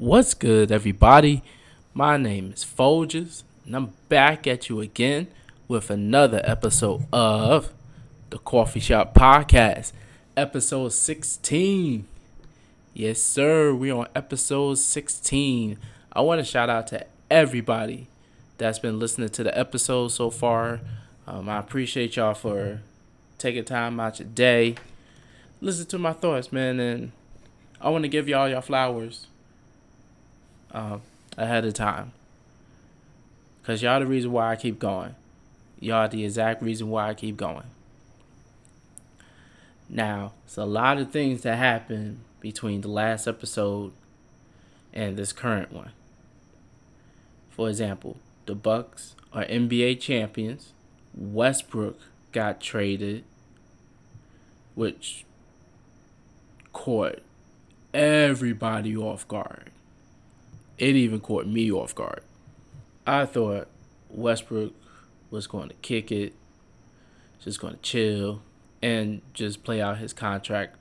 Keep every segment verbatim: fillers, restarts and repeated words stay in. What's good, everybody? My name is Folgers, and I'm back at you again with another episode of the Coffee Shop Podcast, episode sixteen. Yes, sir, we're on episode sixteen. I want to shout out to everybody that's been listening to the episode so far. Um, I appreciate y'all for taking time out your day. Listen to my thoughts, man, and I want to give y'all your flowers um, ahead of time, because y'all the reason why I keep going. Y'all the exact reason why I keep going. Now, it's a lot of things that happened between the last episode and this current one. For example, the Bucks are N B A champions. Westbrook got traded, which caught everybody off guard. It even caught me off guard. I thought Westbrook was going to kick it, just going to chill, and just play out his contract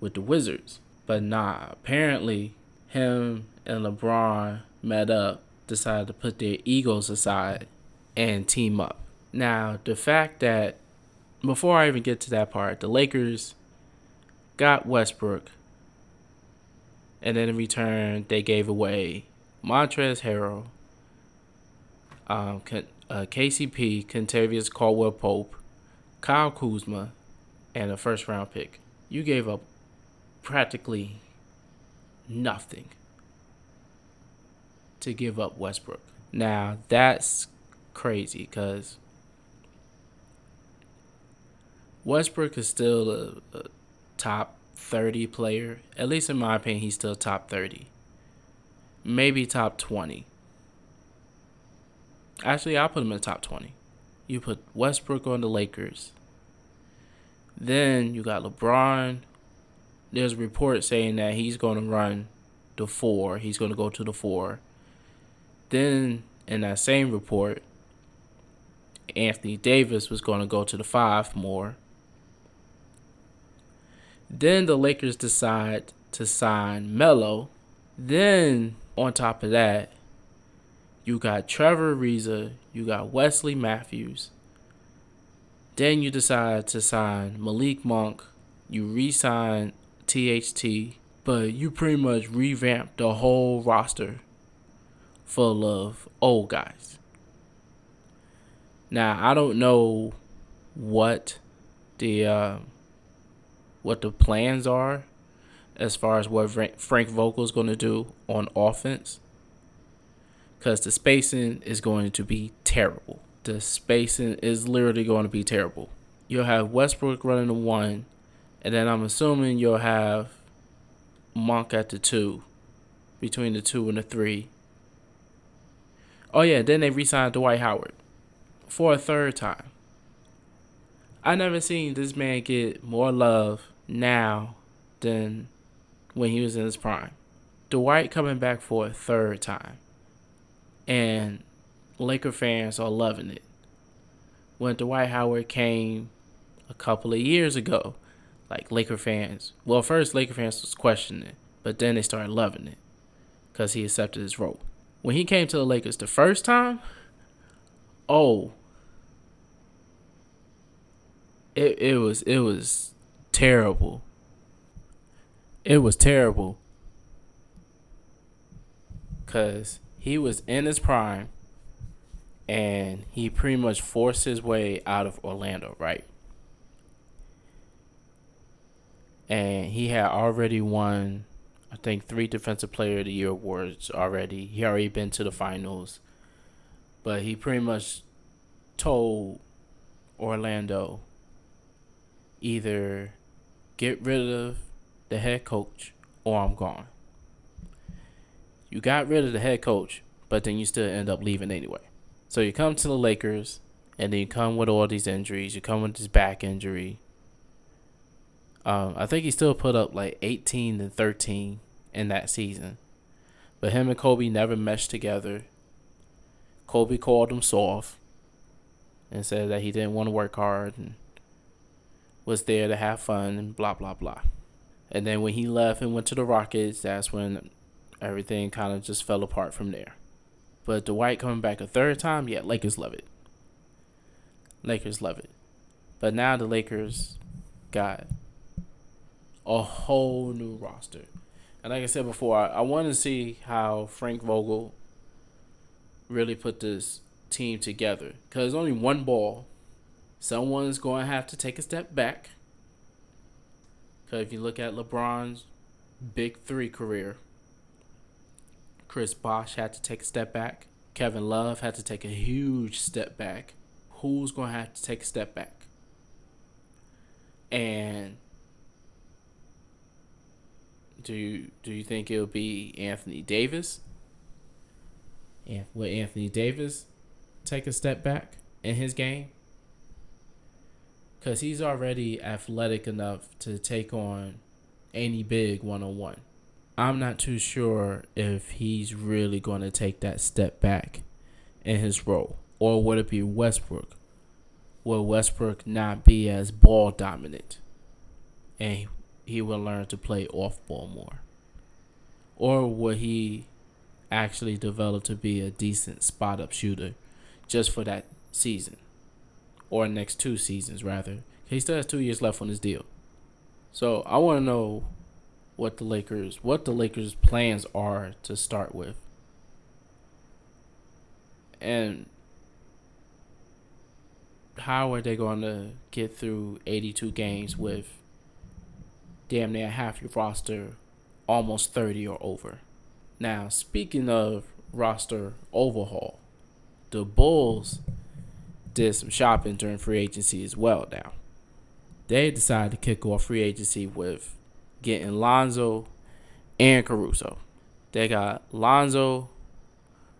with the Wizards. But nah, apparently him and LeBron met up, decided to put their egos aside and team up. Now, the fact that, before I even get to that part, the Lakers got Westbrook, and then in return, they gave away Montrezl Harrell, um, uh, K C P, Kentavious Caldwell Pope, Kyle Kuzma, and a first-round pick. You gave up practically nothing to give up Westbrook. Now, that's crazy, because Westbrook is still a, a top thirty player. At least in my opinion, he's still top thirty. Maybe top twenty. Actually, I'll put him in the top twenty. You put Westbrook on the Lakers. Then you got LeBron. There's a report saying that he's going to run the four. He's going to go to the four. Then, in that same report, Anthony Davis was going to go to the five more. Then the Lakers decide to sign Melo. Then, on top of that, you got Trevor Ariza. You got Wesley Matthews. Then you decide to sign Malik Monk. You re-sign T H T. But you pretty much revamped the whole roster full of old guys. Now, I don't know what the uh, what the plans are as far as what Frank Vogel is going to do on offense, because the spacing is going to be terrible. The spacing is literally going to be terrible. You'll have Westbrook running the one, and then I'm assuming you'll have Monk at the two, between the two and the three. Oh, yeah, then they re-signed Dwight Howard for a third time. I never seen this man get more love now than when he was in his prime. Dwight coming back for a third time, and Laker fans are loving it. When Dwight Howard came a couple of years ago, like Laker fans, well, first Laker fans was questioning it, but then they started loving it because he accepted his role. When he came to the Lakers the first time, oh, it it was it was terrible. It was terrible, cause he was in his prime, and he pretty much forced his way out of Orlando, right? And he had already won, I think, three Defensive Player of the Year awards already. He already been to the finals. But he pretty much told Orlando, either get rid of the head coach or I'm gone. You got rid of the head coach, but then you still end up leaving anyway. So you come to the Lakers, and then you come with all these injuries. You come with this back injury. Um, I think he still put up like eighteen and thirteen in that season. But him and Kobe never meshed together. Kobe called him soft and said that he didn't want to work hard and was there to have fun and blah, blah, blah. And then when he left and went to the Rockets, that's when everything kind of just fell apart from there. But Dwight coming back a third time, yeah, Lakers love it. Lakers love it. But now the Lakers got a whole new roster. And like I said before, I, I want to see how Frank Vogel really put this team together. Because there's only one ball. Someone's going to have to take a step back. Because if you look at LeBron's big three career, Chris Bosh had to take a step back. Kevin Love had to take a huge step back. Who's going to have to take a step back? And do you, do you think it'll be Anthony Davis? Yeah. Will Anthony Davis take a step back in his game? Because he's already athletic enough to take on any big one-on-one. I'm not too sure if he's really going to take that step back in his role. Or would it be Westbrook? Will Westbrook not be as ball dominant? And he will learn to play off ball more. Or will he actually develop to be a decent spot-up shooter just for that season? Or next two seasons, rather. He still has two years left on his deal. So I want to know what the Lakers, what the Lakers' plans are to start with. And how are they going to get through eighty-two games with damn near half your roster almost thirty or over? Now, speaking of roster overhaul, the Bulls did some shopping during free agency as well now. They decided to kick off free agency with getting Lonzo and Caruso. They got Lonzo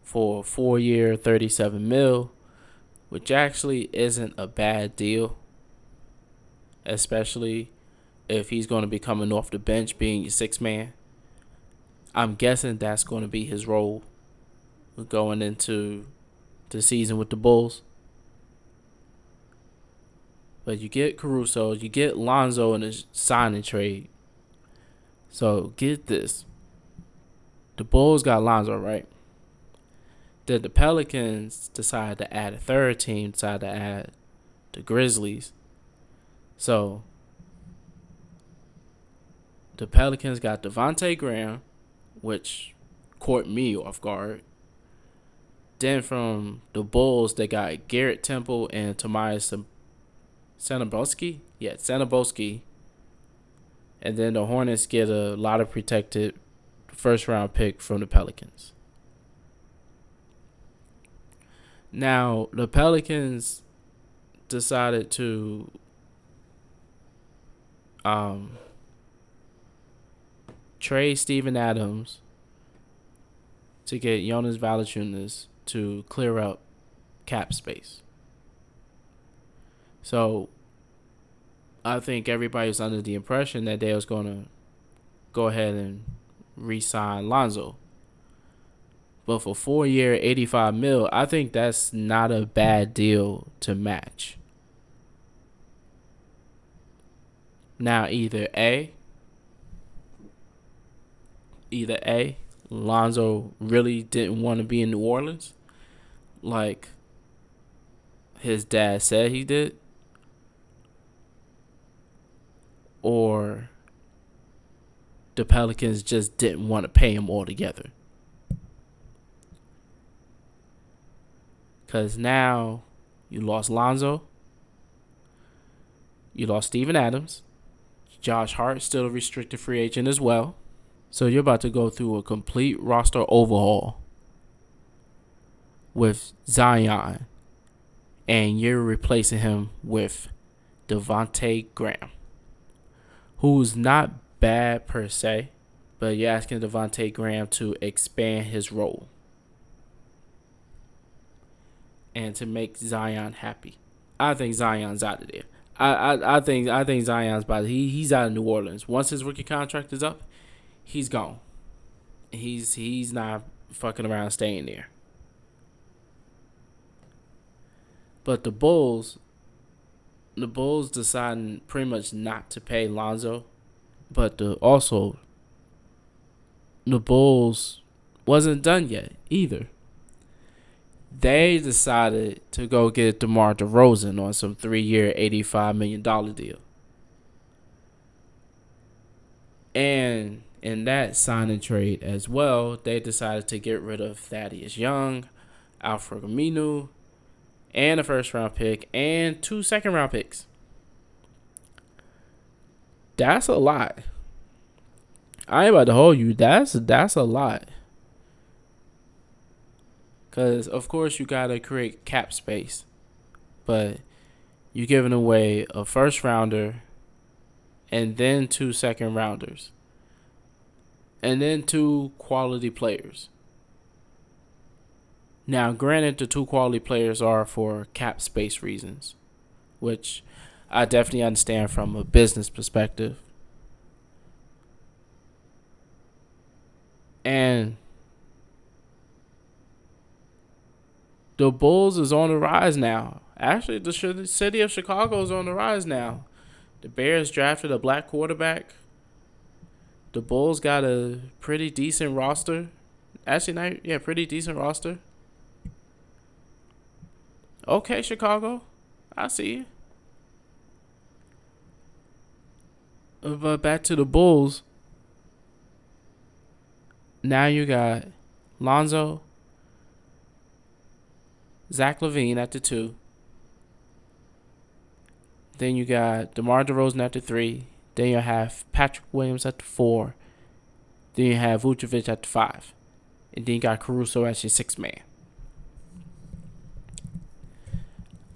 for a four-year, thirty-seven mil, which actually isn't a bad deal, especially if he's going to be coming off the bench being your sixth man. I'm guessing that's going to be his role going into the season with the Bulls. But you get Caruso, you get Lonzo in a signing trade. So get this. The Bulls got Lonzo, right? Then the Pelicans decided to add a third team, decided to add the Grizzlies. So the Pelicans got Devontae Graham, which caught me off guard. Then from the Bulls, they got Garrett Temple and Tobias Sanoboski. Yeah, Sanoboski. And then the Hornets get a lot of protected first-round pick from the Pelicans. Now, the Pelicans decided to um, trade Steven Adams to get Jonas Valanciunas to clear up cap space. So, I think everybody was under the impression that they was going to go ahead and re-sign Lonzo. But for four-year, eighty-five mil, I think that's not a bad deal to match. Now, either A, either A, Lonzo really didn't want to be in New Orleans, like his dad said he did. Or the Pelicans just didn't want to pay him altogether. Because now you lost Lonzo. You lost Steven Adams. Josh Hart, still a restricted free agent as well. So you're about to go through a complete roster overhaul with Zion. And you're replacing him with Devontae Graham, who's not bad per se, but you're asking Devontae Graham to expand his role and to make Zion happy. I think Zion's out of there. I I, I think I think Zion's about it. He he's out of New Orleans. Once his rookie contract is up, he's gone. He's he's not fucking around staying there. But the Bulls. The Bulls deciding pretty much not to pay Lonzo, but to also the Bulls wasn't done yet either. They decided to go get DeMar DeRozan on some three-year, eighty-five million dollars deal. And in that sign and trade as well, they decided to get rid of Thaddeus Young, Alfred Aminu, and a first-round pick, and two second-round picks. That's a lot. I ain't about to hold you. That's, that's a lot. Because, of course, you got to create cap space. But you're giving away a first-rounder and then two second-rounders. And then two quality players. Now, granted, the two quality players are for cap space reasons, which I definitely understand from a business perspective. And the Bulls is on the rise now. Actually, the city of Chicago is on the rise now. The Bears drafted a black quarterback. The Bulls got a pretty decent roster. Actually, not, yeah, pretty decent roster. Okay, Chicago. I see you. But back to the Bulls. Now you got Lonzo, Zach LaVine at the two. Then you got DeMar DeRozan at the three. Then you have Patrick Williams at the four. Then you have Vucevic at the five. And then you got Caruso as your sixth man.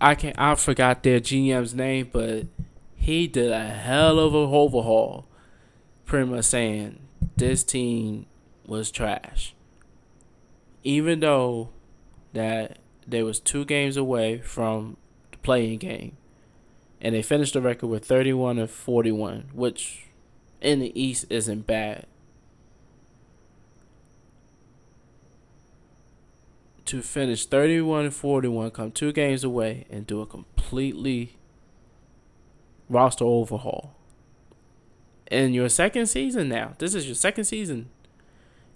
I can't, I forgot their G M's name, but he did a hell of an overhaul. Pretty much saying this team was trash. Even though that they was two games away from the play-in game. And they finished the record with thirty-one and forty-one, which in the East isn't bad. To finish thirty-one and forty-one, come two games away, and do a completely roster overhaul. In your second season now, this is your second season,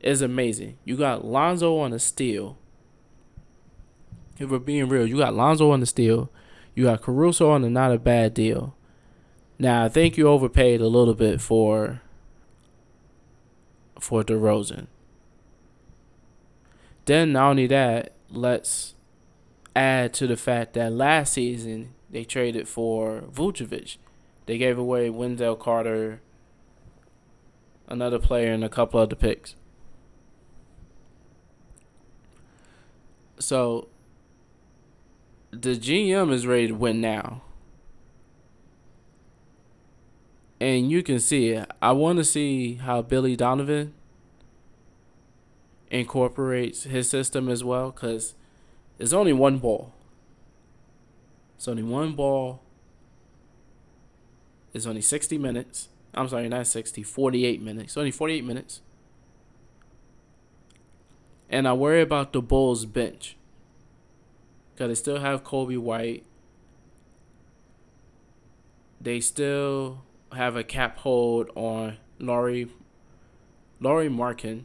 is amazing. You got Lonzo on a steal. If we're being real, you got Lonzo on the steal. You got Caruso on the not a bad deal. Now, I think you overpaid a little bit for, for DeRozan. Then, not only that, let's add to the fact that last season they traded for Vucevic. They gave away Wendell Carter, another player, and a couple other picks. So the G M is ready to win now. And you can see it. I want to see how Billy Donovan incorporates his system as well, because it's only one ball. It's only one ball. It's only sixty minutes. I'm sorry, not sixty, forty-eight minutes. It's only forty-eight minutes. And I worry about the Bulls bench, because they still have Kobe White. They still have a cap hold on Lauri, Lauri Markkanen.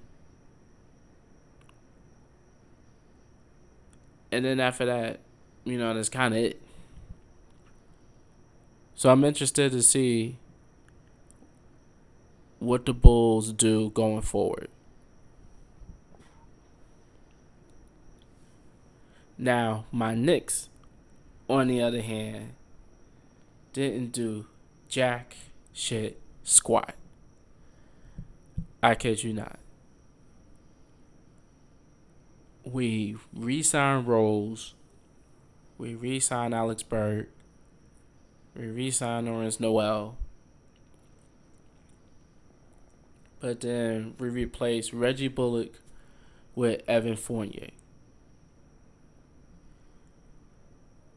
And then after that, you know, that's kind of it. So I'm interested to see what the Bulls do going forward. Now, my Knicks, on the other hand, didn't do jack shit squat. I kid you not. We re-signed Rose. We re-signed Alex Berg. We re-signed Nerlens Noel. But then we replaced Reggie Bullock with Evan Fournier.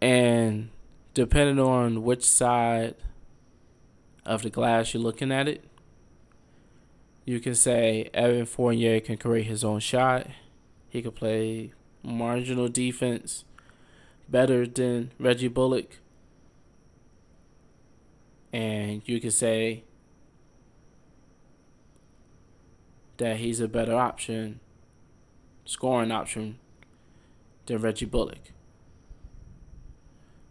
And depending on which side of the glass you're looking at it, you can say Evan Fournier can create his own shot. He can play marginal defense better than Reggie Bullock. And you can say that he's a better option, scoring option, than Reggie Bullock.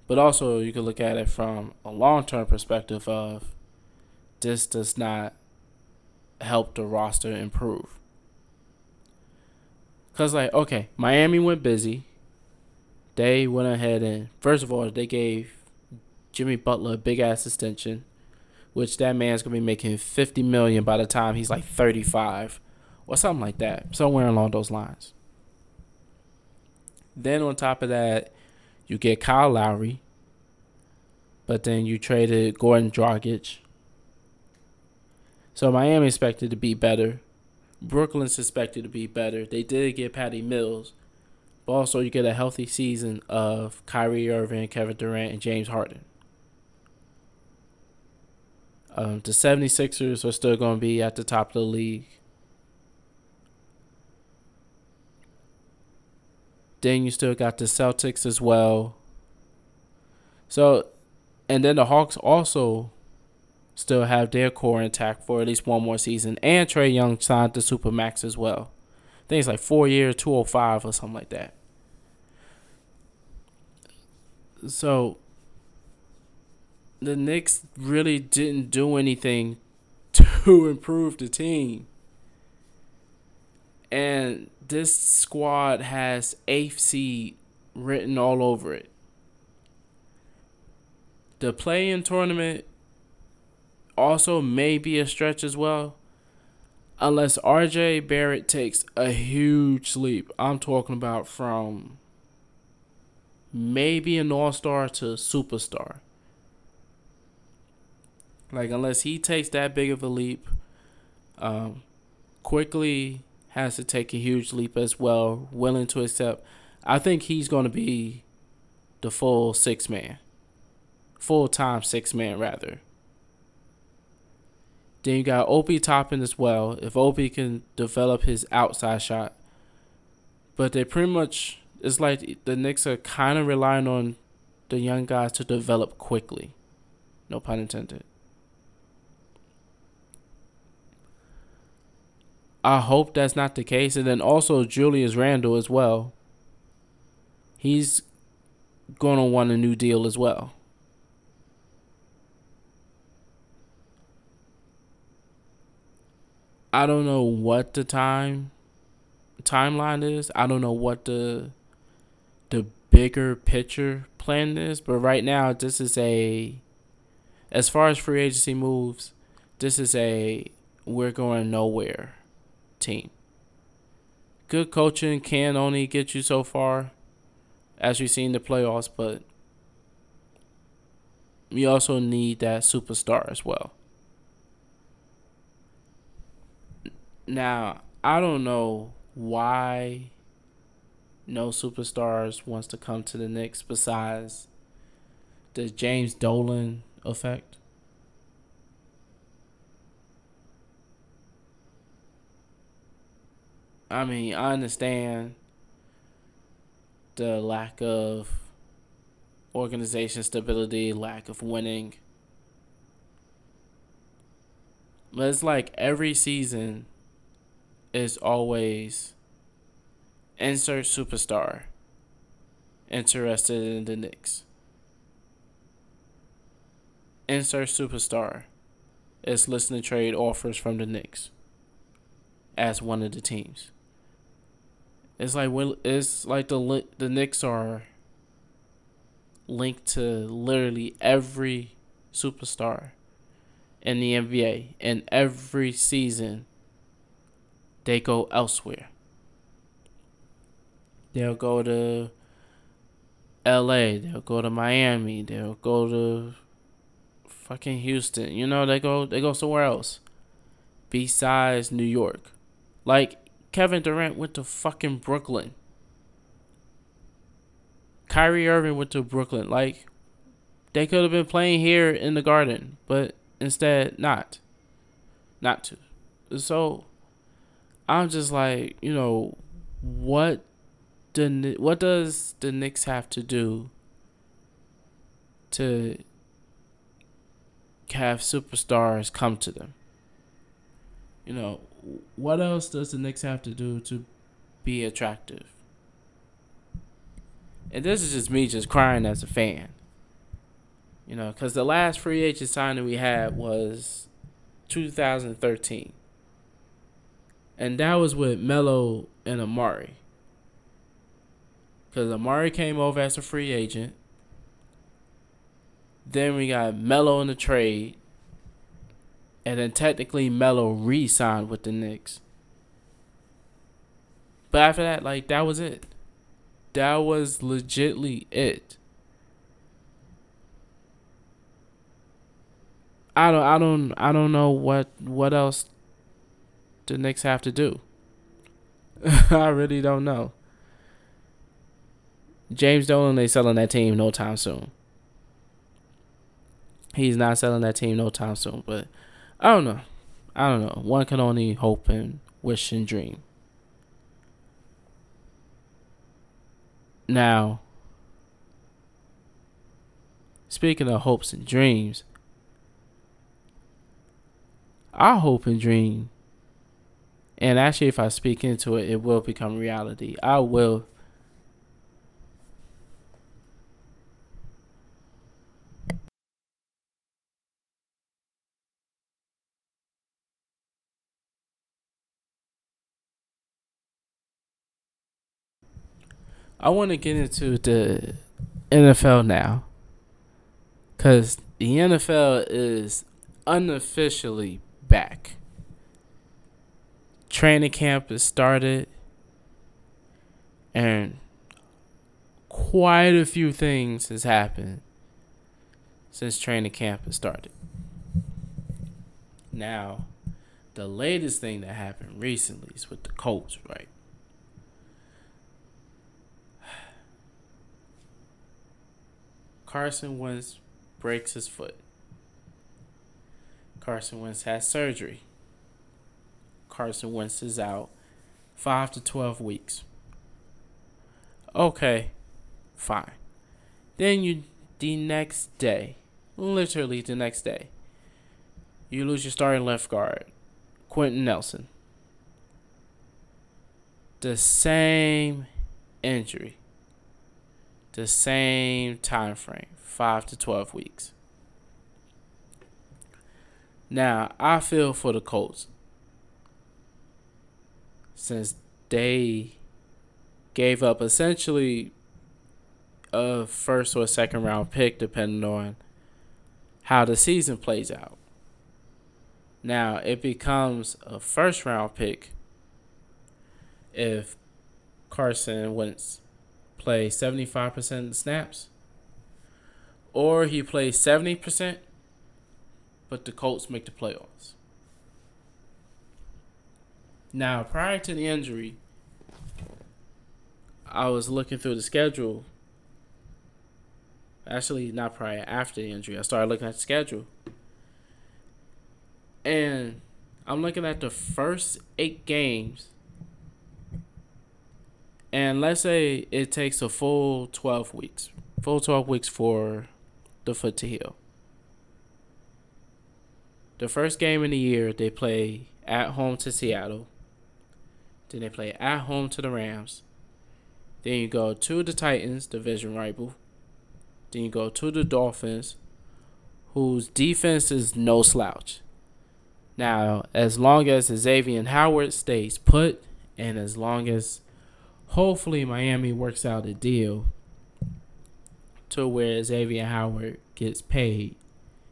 But also, you can look at it from a long-term perspective of this does not help the roster improve. Because, like, okay, Miami went busy. They went ahead and, first of all, they gave Jimmy Butler a big-ass extension, which that man's going to be making fifty million dollars by the time he's, like, thirty-five or something like that, somewhere along those lines. Then on top of that, you get Kyle Lowry, but then you traded Goran Dragic. So Miami expected to be better. Brooklyn's expected to be better. They did get Patty Mills, but also you get a healthy season of Kyrie Irving, Kevin Durant, and James Harden. Um, the seventy-sixers are still going to be at the top of the league. Then you still got the Celtics as well. So, and then the Hawks also still have their core intact for at least one more season. And Trae Young signed the Supermax as well. I think it's like four years, two oh five or something like that. So, the Knicks really didn't do anything to improve the team. And this squad has eighth seed written all over it. The play-in tournament also may be a stretch as well, unless R J Barrett takes a huge leap. I'm talking about from maybe an all-star to a superstar. Like, unless he takes that big of a leap, um, quickly... has to take a huge leap as well, willing to accept. I think he's going to be the full six-man. Full-time six-man, rather. Then you got Obi Toppin as well, if Obi can develop his outside shot. But they pretty much, it's like the Knicks are kind of relying on the young guys to develop quickly. No pun intended. I hope that's not the case. And then also Julius Randle as well. He's going to want a new deal as well. I don't know what the time timeline is. I don't know what the the bigger picture plan is. But right now, this is a, as far as free agency moves, this is a we're going nowhere team. Good coaching can only get you so far, as we've seen in the playoffs, but you also need that superstar as well. Now, I don't know why no superstars wants to come to the Knicks besides the James Dolan effect. I mean, I understand the lack of organization stability, lack of winning. But it's like every season is always insert superstar interested in the Knicks. Insert superstar is listening to trade offers from the Knicks as one of the teams. It's like it's like the the Knicks are linked to literally every superstar in the N B A, and every season they go elsewhere. They'll go to L A, they'll go to Miami, they'll go to fucking Houston. You know, they go they go somewhere else besides New York. Like, Kevin Durant went to fucking Brooklyn. Kyrie Irving went to Brooklyn. Like, they could have been playing here in the Garden, but instead not. Not to. So, I'm just like, you know, what the, what does the Knicks have to do to have superstars come to them? You know, what else does the Knicks have to do to be attractive? And this is just me just crying as a fan. You know, because the last free agent signing we had was two thousand thirteen. And that was with Melo and Amari. Because Amari came over as a free agent. Then we got Melo in the trade. And then technically Melo re-signed with the Knicks. But after that, like, that was it. That was legitly it. I don't I don't I don't know what what else the Knicks have to do. I really don't know. James Dolan ain't selling that team no time soon. He's not selling that team no time soon, but I don't know. I don't know. One can only hope and wish and dream. Now, speaking of hopes and dreams, I hope and dream, and actually if I speak into it, it will become reality. I will I want to get into the N F L now, because the N F L is unofficially back. Training camp has started, and quite a few things has happened since training camp has started. Now, the latest thing that happened recently is with the Colts, right? Carson Wentz breaks his foot. Carson Wentz has surgery. Carson Wentz is out five to twelve weeks. Okay, fine. Then you, the next day, literally the next day, you lose your starting left guard, Quentin Nelson. The same injury. The same time frame, five to twelve weeks. Now, I feel for the Colts, since they gave up essentially a first or second round pick, depending on how the season plays out. Now, it becomes a first round pick if Carson Wentz play seventy-five percent of the snaps, or he plays seventy percent, but the Colts make the playoffs. Now, prior to the injury, I was looking through the schedule. Actually, not prior, after the injury, I started looking at the schedule. And I'm looking at the first eight games. And let's say it takes a full twelve weeks. Full twelve weeks for the foot to heal. The first game in the year, they play at home to Seattle. Then they play at home to the Rams. Then you go to the Titans, division rival. Then you go to the Dolphins, whose defense is no slouch. Now, as long as Xavier Howard stays put, and as long as hopefully Miami works out a deal to where Xavier Howard gets paid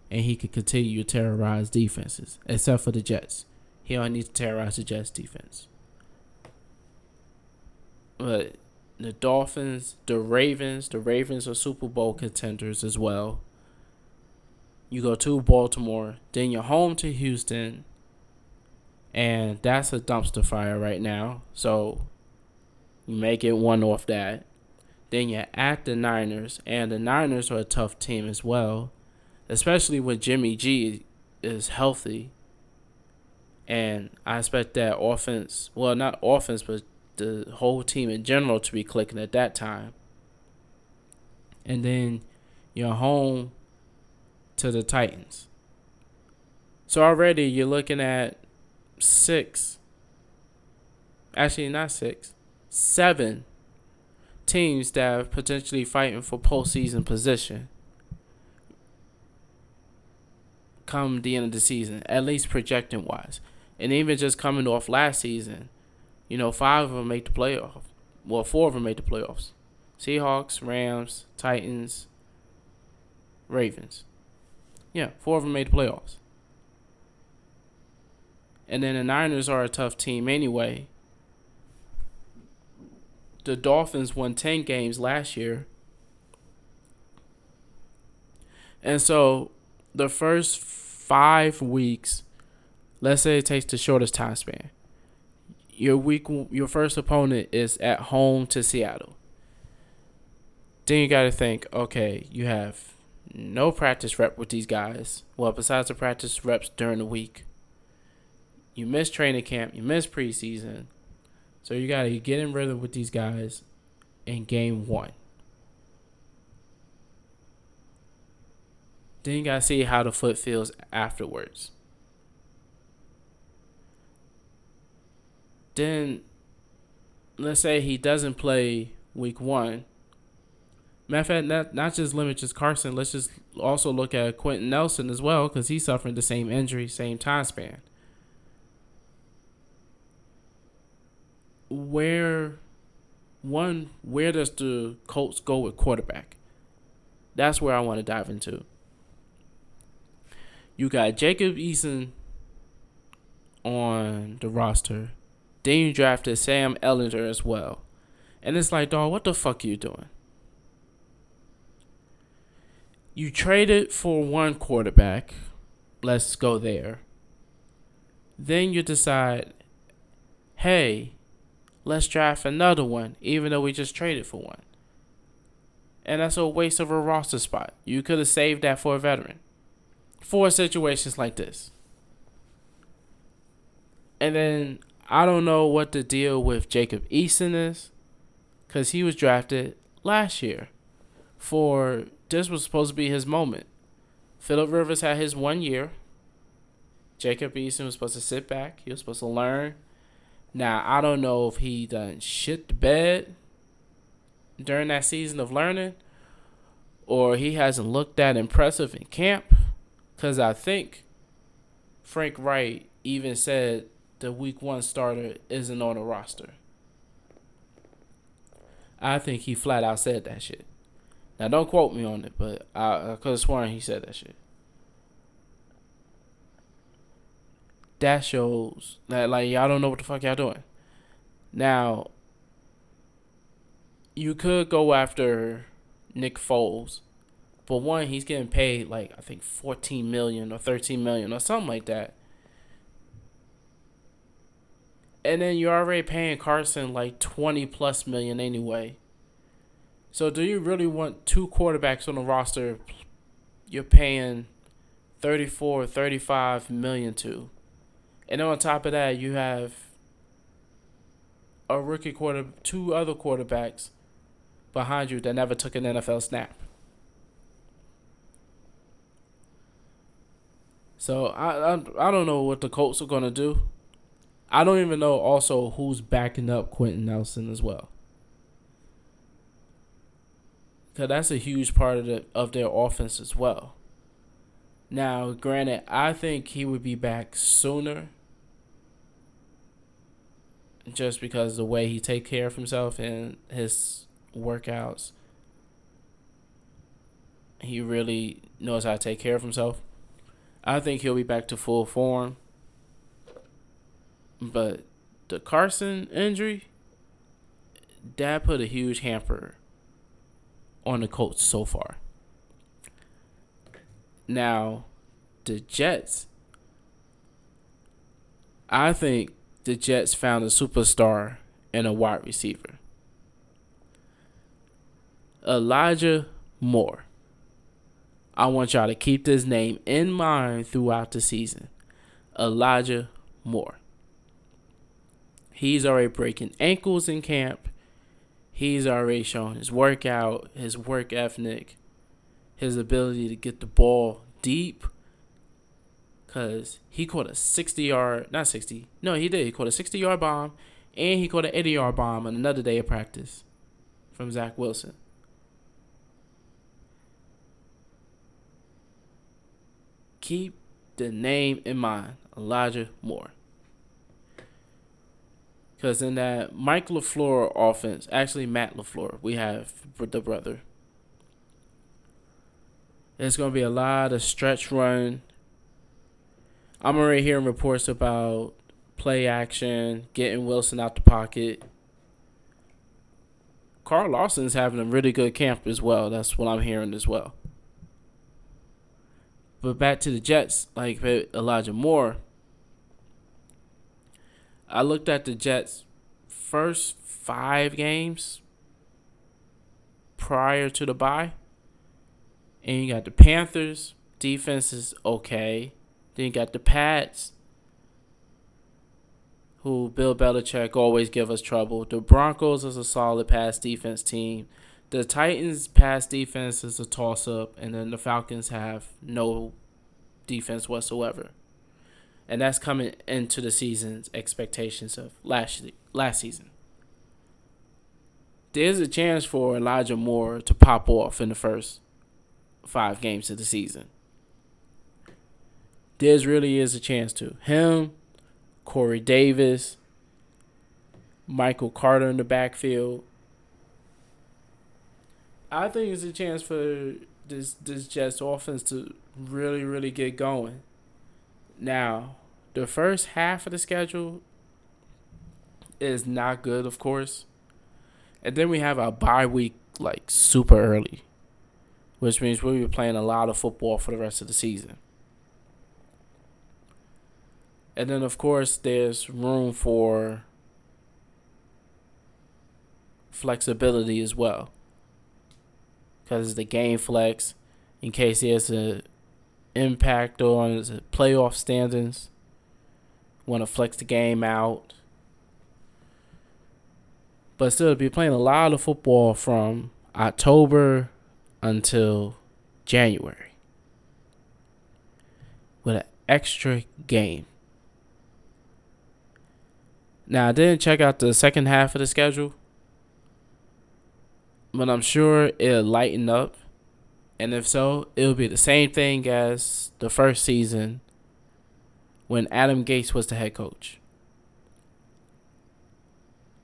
and he could continue to terrorize defenses, except for the Jets. He only needs to terrorize the Jets defense. But the Dolphins, the Ravens, the Ravens are Super Bowl contenders as well. You go to Baltimore, then you're home to Houston, and that's a dumpster fire right now. So you may get one off that. Then you're at the Niners, and the Niners are a tough team as well, especially when Jimmy G is healthy. And I expect that offense, well, not offense, but the whole team in general to be clicking at that time. And then you're home to the Titans. So already you're looking at six actually not six, seven teams that are potentially fighting for postseason position come the end of the season, at least projecting wise. And even just coming off last season, you know, five of them make the playoffs. Well, four of them made the playoffs. Seahawks, Rams, Titans, Ravens. Yeah, four of them made the playoffs. And then the Niners are a tough team anyway. The Dolphins won ten games last year. And so the first five weeks, let's say it takes the shortest time span. Your week, your first opponent is at home to Seattle. Then you got to think, okay, you have no practice rep with these guys. Well, besides the practice reps during the week. You miss training camp. You miss preseason. So you got to get in rhythm with these guys in game one. Then you got to see how the foot feels afterwards. Then, let's say he doesn't play week one. Matter of fact, not, not just limit just Carson. Let's just also look at Quentin Nelson as well, because he suffered the same injury, same time span. Where, one, where does the Colts go with quarterback? That's where I want to dive into. You got Jacob Eason on the roster. Then you drafted Sam Ellinger as well. And it's like, dog, what the fuck are you doing? You traded for one quarterback. Let's go there. Then you decide, hey, let's draft another one, even though we just traded for one. And that's a waste of a roster spot. You could have saved that for a veteran. For situations like this. And then I don't know what the deal with Jacob Eason is, because he was drafted last year for, this was supposed to be his moment. Phillip Rivers had his one year. Jacob Eason was supposed to sit back. He was supposed to learn. Now, I don't know if he done shit the bed during that season of learning, or he hasn't looked that impressive in camp, because I think Frank Wright even said the week one starter isn't on the roster. I think he flat out said that shit. Now, don't quote me on it, but I, I could have sworn he said that shit. That shows that, like, y'all don't know what the fuck y'all doing. Now, you could go after Nick Foles. But, one, he's getting paid, like, I think fourteen million dollars or thirteen million dollars or something like that. And then you're already paying Carson like twenty plus million anyway. So do you really want two quarterbacks on the roster you're paying thirty-four, thirty-five million to? And then on top of that, you have a rookie quarter, two other quarterbacks behind you that never took an N F L snap. So I I, I don't know what the Colts are going to do. I don't even know also who's backing up Quentin Nelson as well. Because that's a huge part of, the, of their offense as well. Now, granted, I think he would be back sooner. Just because the way he takes care of himself and his workouts. He really knows how to take care of himself. I think he'll be back to full form. But the Carson injury, that put a huge hamper on the Colts so far. Now, the Jets, I think the Jets found a superstar and a wide receiver. Elijah Moore. I want y'all to keep this name in mind throughout the season. Elijah Moore. He's already breaking ankles in camp. He's already shown his workout, his work ethic, his ability to get the ball deep. Because he caught a sixty-yard, not sixty. No, he did. He caught a sixty-yard bomb And he caught an eighty-yard bomb on another day of practice from Zach Wilson. Keep the name in mind, Elijah Moore. Because in that Mike LaFleur offense, actually Matt LaFleur, we have the brother. There's going to be a lot of stretch run. I'm already hearing reports about play action, getting Wilson out the pocket. Carl Lawson's having a really good camp as well. That's what I'm hearing as well. But back to the Jets, like Elijah Moore, I looked at the Jets' first five games prior to the bye. And you got the Panthers, defense is okay. Then you got the Pats, who Bill Belichick always give us trouble. The Broncos is a solid pass defense team. The Titans' pass defense is a toss-up, and then the Falcons have no defense whatsoever. And that's coming into the season's expectations of last last season. There's a chance for Elijah Moore to pop off in the first five games of the season. There really is a chance to. Him, Corey Davis, Michael Carter in the backfield. I think it's a chance for this this Jets offense to really, really get going. Now, the first half of the schedule is not good, of course. And then we have our bye week, like, super early, which means we'll be playing a lot of football for the rest of the season. And then, of course, there's room for flexibility as well. Because the game flex, in case he has an impact on his playoff standings, want to flex the game out. But still, be playing a lot of football from October until January with an extra game. Now, I didn't check out the second half of the schedule, but I'm sure it'll lighten up. And if so, it'll be the same thing as the first season when Adam Gase was the head coach.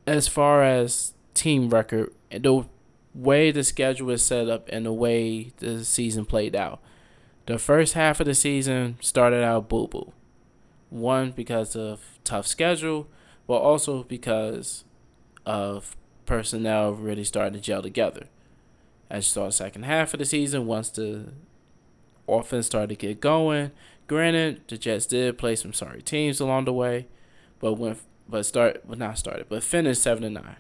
As far as team record, the way the schedule is set up and the way the season played out. The first half of the season started out boo-boo. One, because of tough schedule, but also because of personnel really started to gel together. As you saw the second half of the season, once the offense started to get going, granted, the Jets did play some sorry teams along the way, but went, but start, well, not started, but finished seven and nine.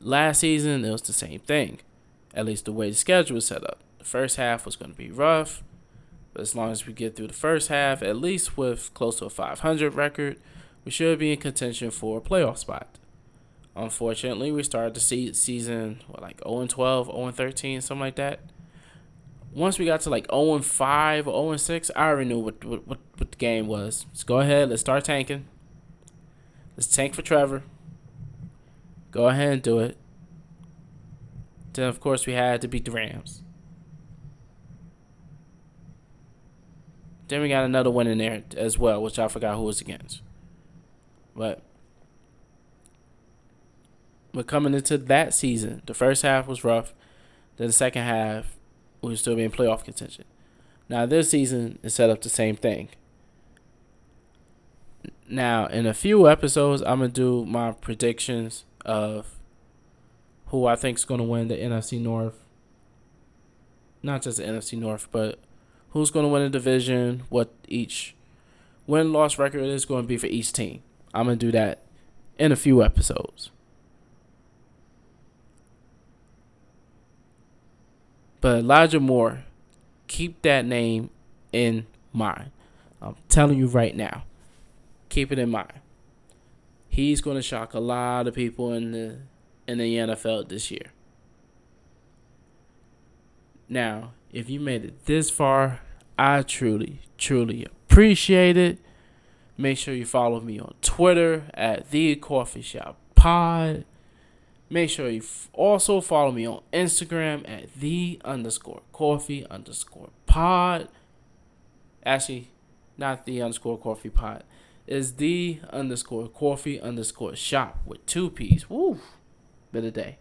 Last season, it was the same thing, at least the way the schedule was set up. The first half was going to be rough, but as long as we get through the first half, at least with close to a five hundred record, we should be in contention for a playoff spot. Unfortunately, we started the season what, like oh and twelve, oh and thirteen, something like that. Once we got to like oh and five or oh and six, I already knew what, what, what the game was. Let's go ahead. Let's start tanking. Let's tank for Trevor. Go ahead and do it. Then, of course, we had to beat the Rams. Then we got another win in there as well, which I forgot who was against. But... But coming into that season, the first half was rough. Then the second half, we were still being playoff contention. Now this season is set up the same thing. Now in a few episodes, I'm going to do my predictions of who I think is going to win the N F C North. Not just the N F C North, but who's going to win the division, what each win-loss record is going to be for each team. I'm going to do that in a few episodes. But Elijah Moore, keep that name in mind. I'm telling you right now, keep it in mind. He's going to shock a lot of people in the in the N F L this year. Now, if you made it this far, I truly, truly appreciate it. Make sure you follow me on Twitter at The Coffee Shop Pod. Make sure you f- also follow me on Instagram at the underscore coffee underscore pod. Actually, not the underscore coffee pod. It's the underscore coffee underscore shop with two P's. Woo! Better day.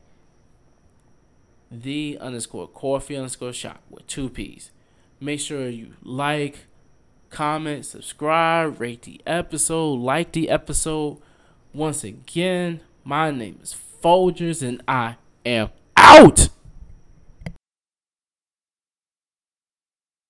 The underscore coffee underscore shop with two P's. Make sure you like, comment, subscribe, rate the episode, like the episode. Once again, my name is Folgers, and I am out!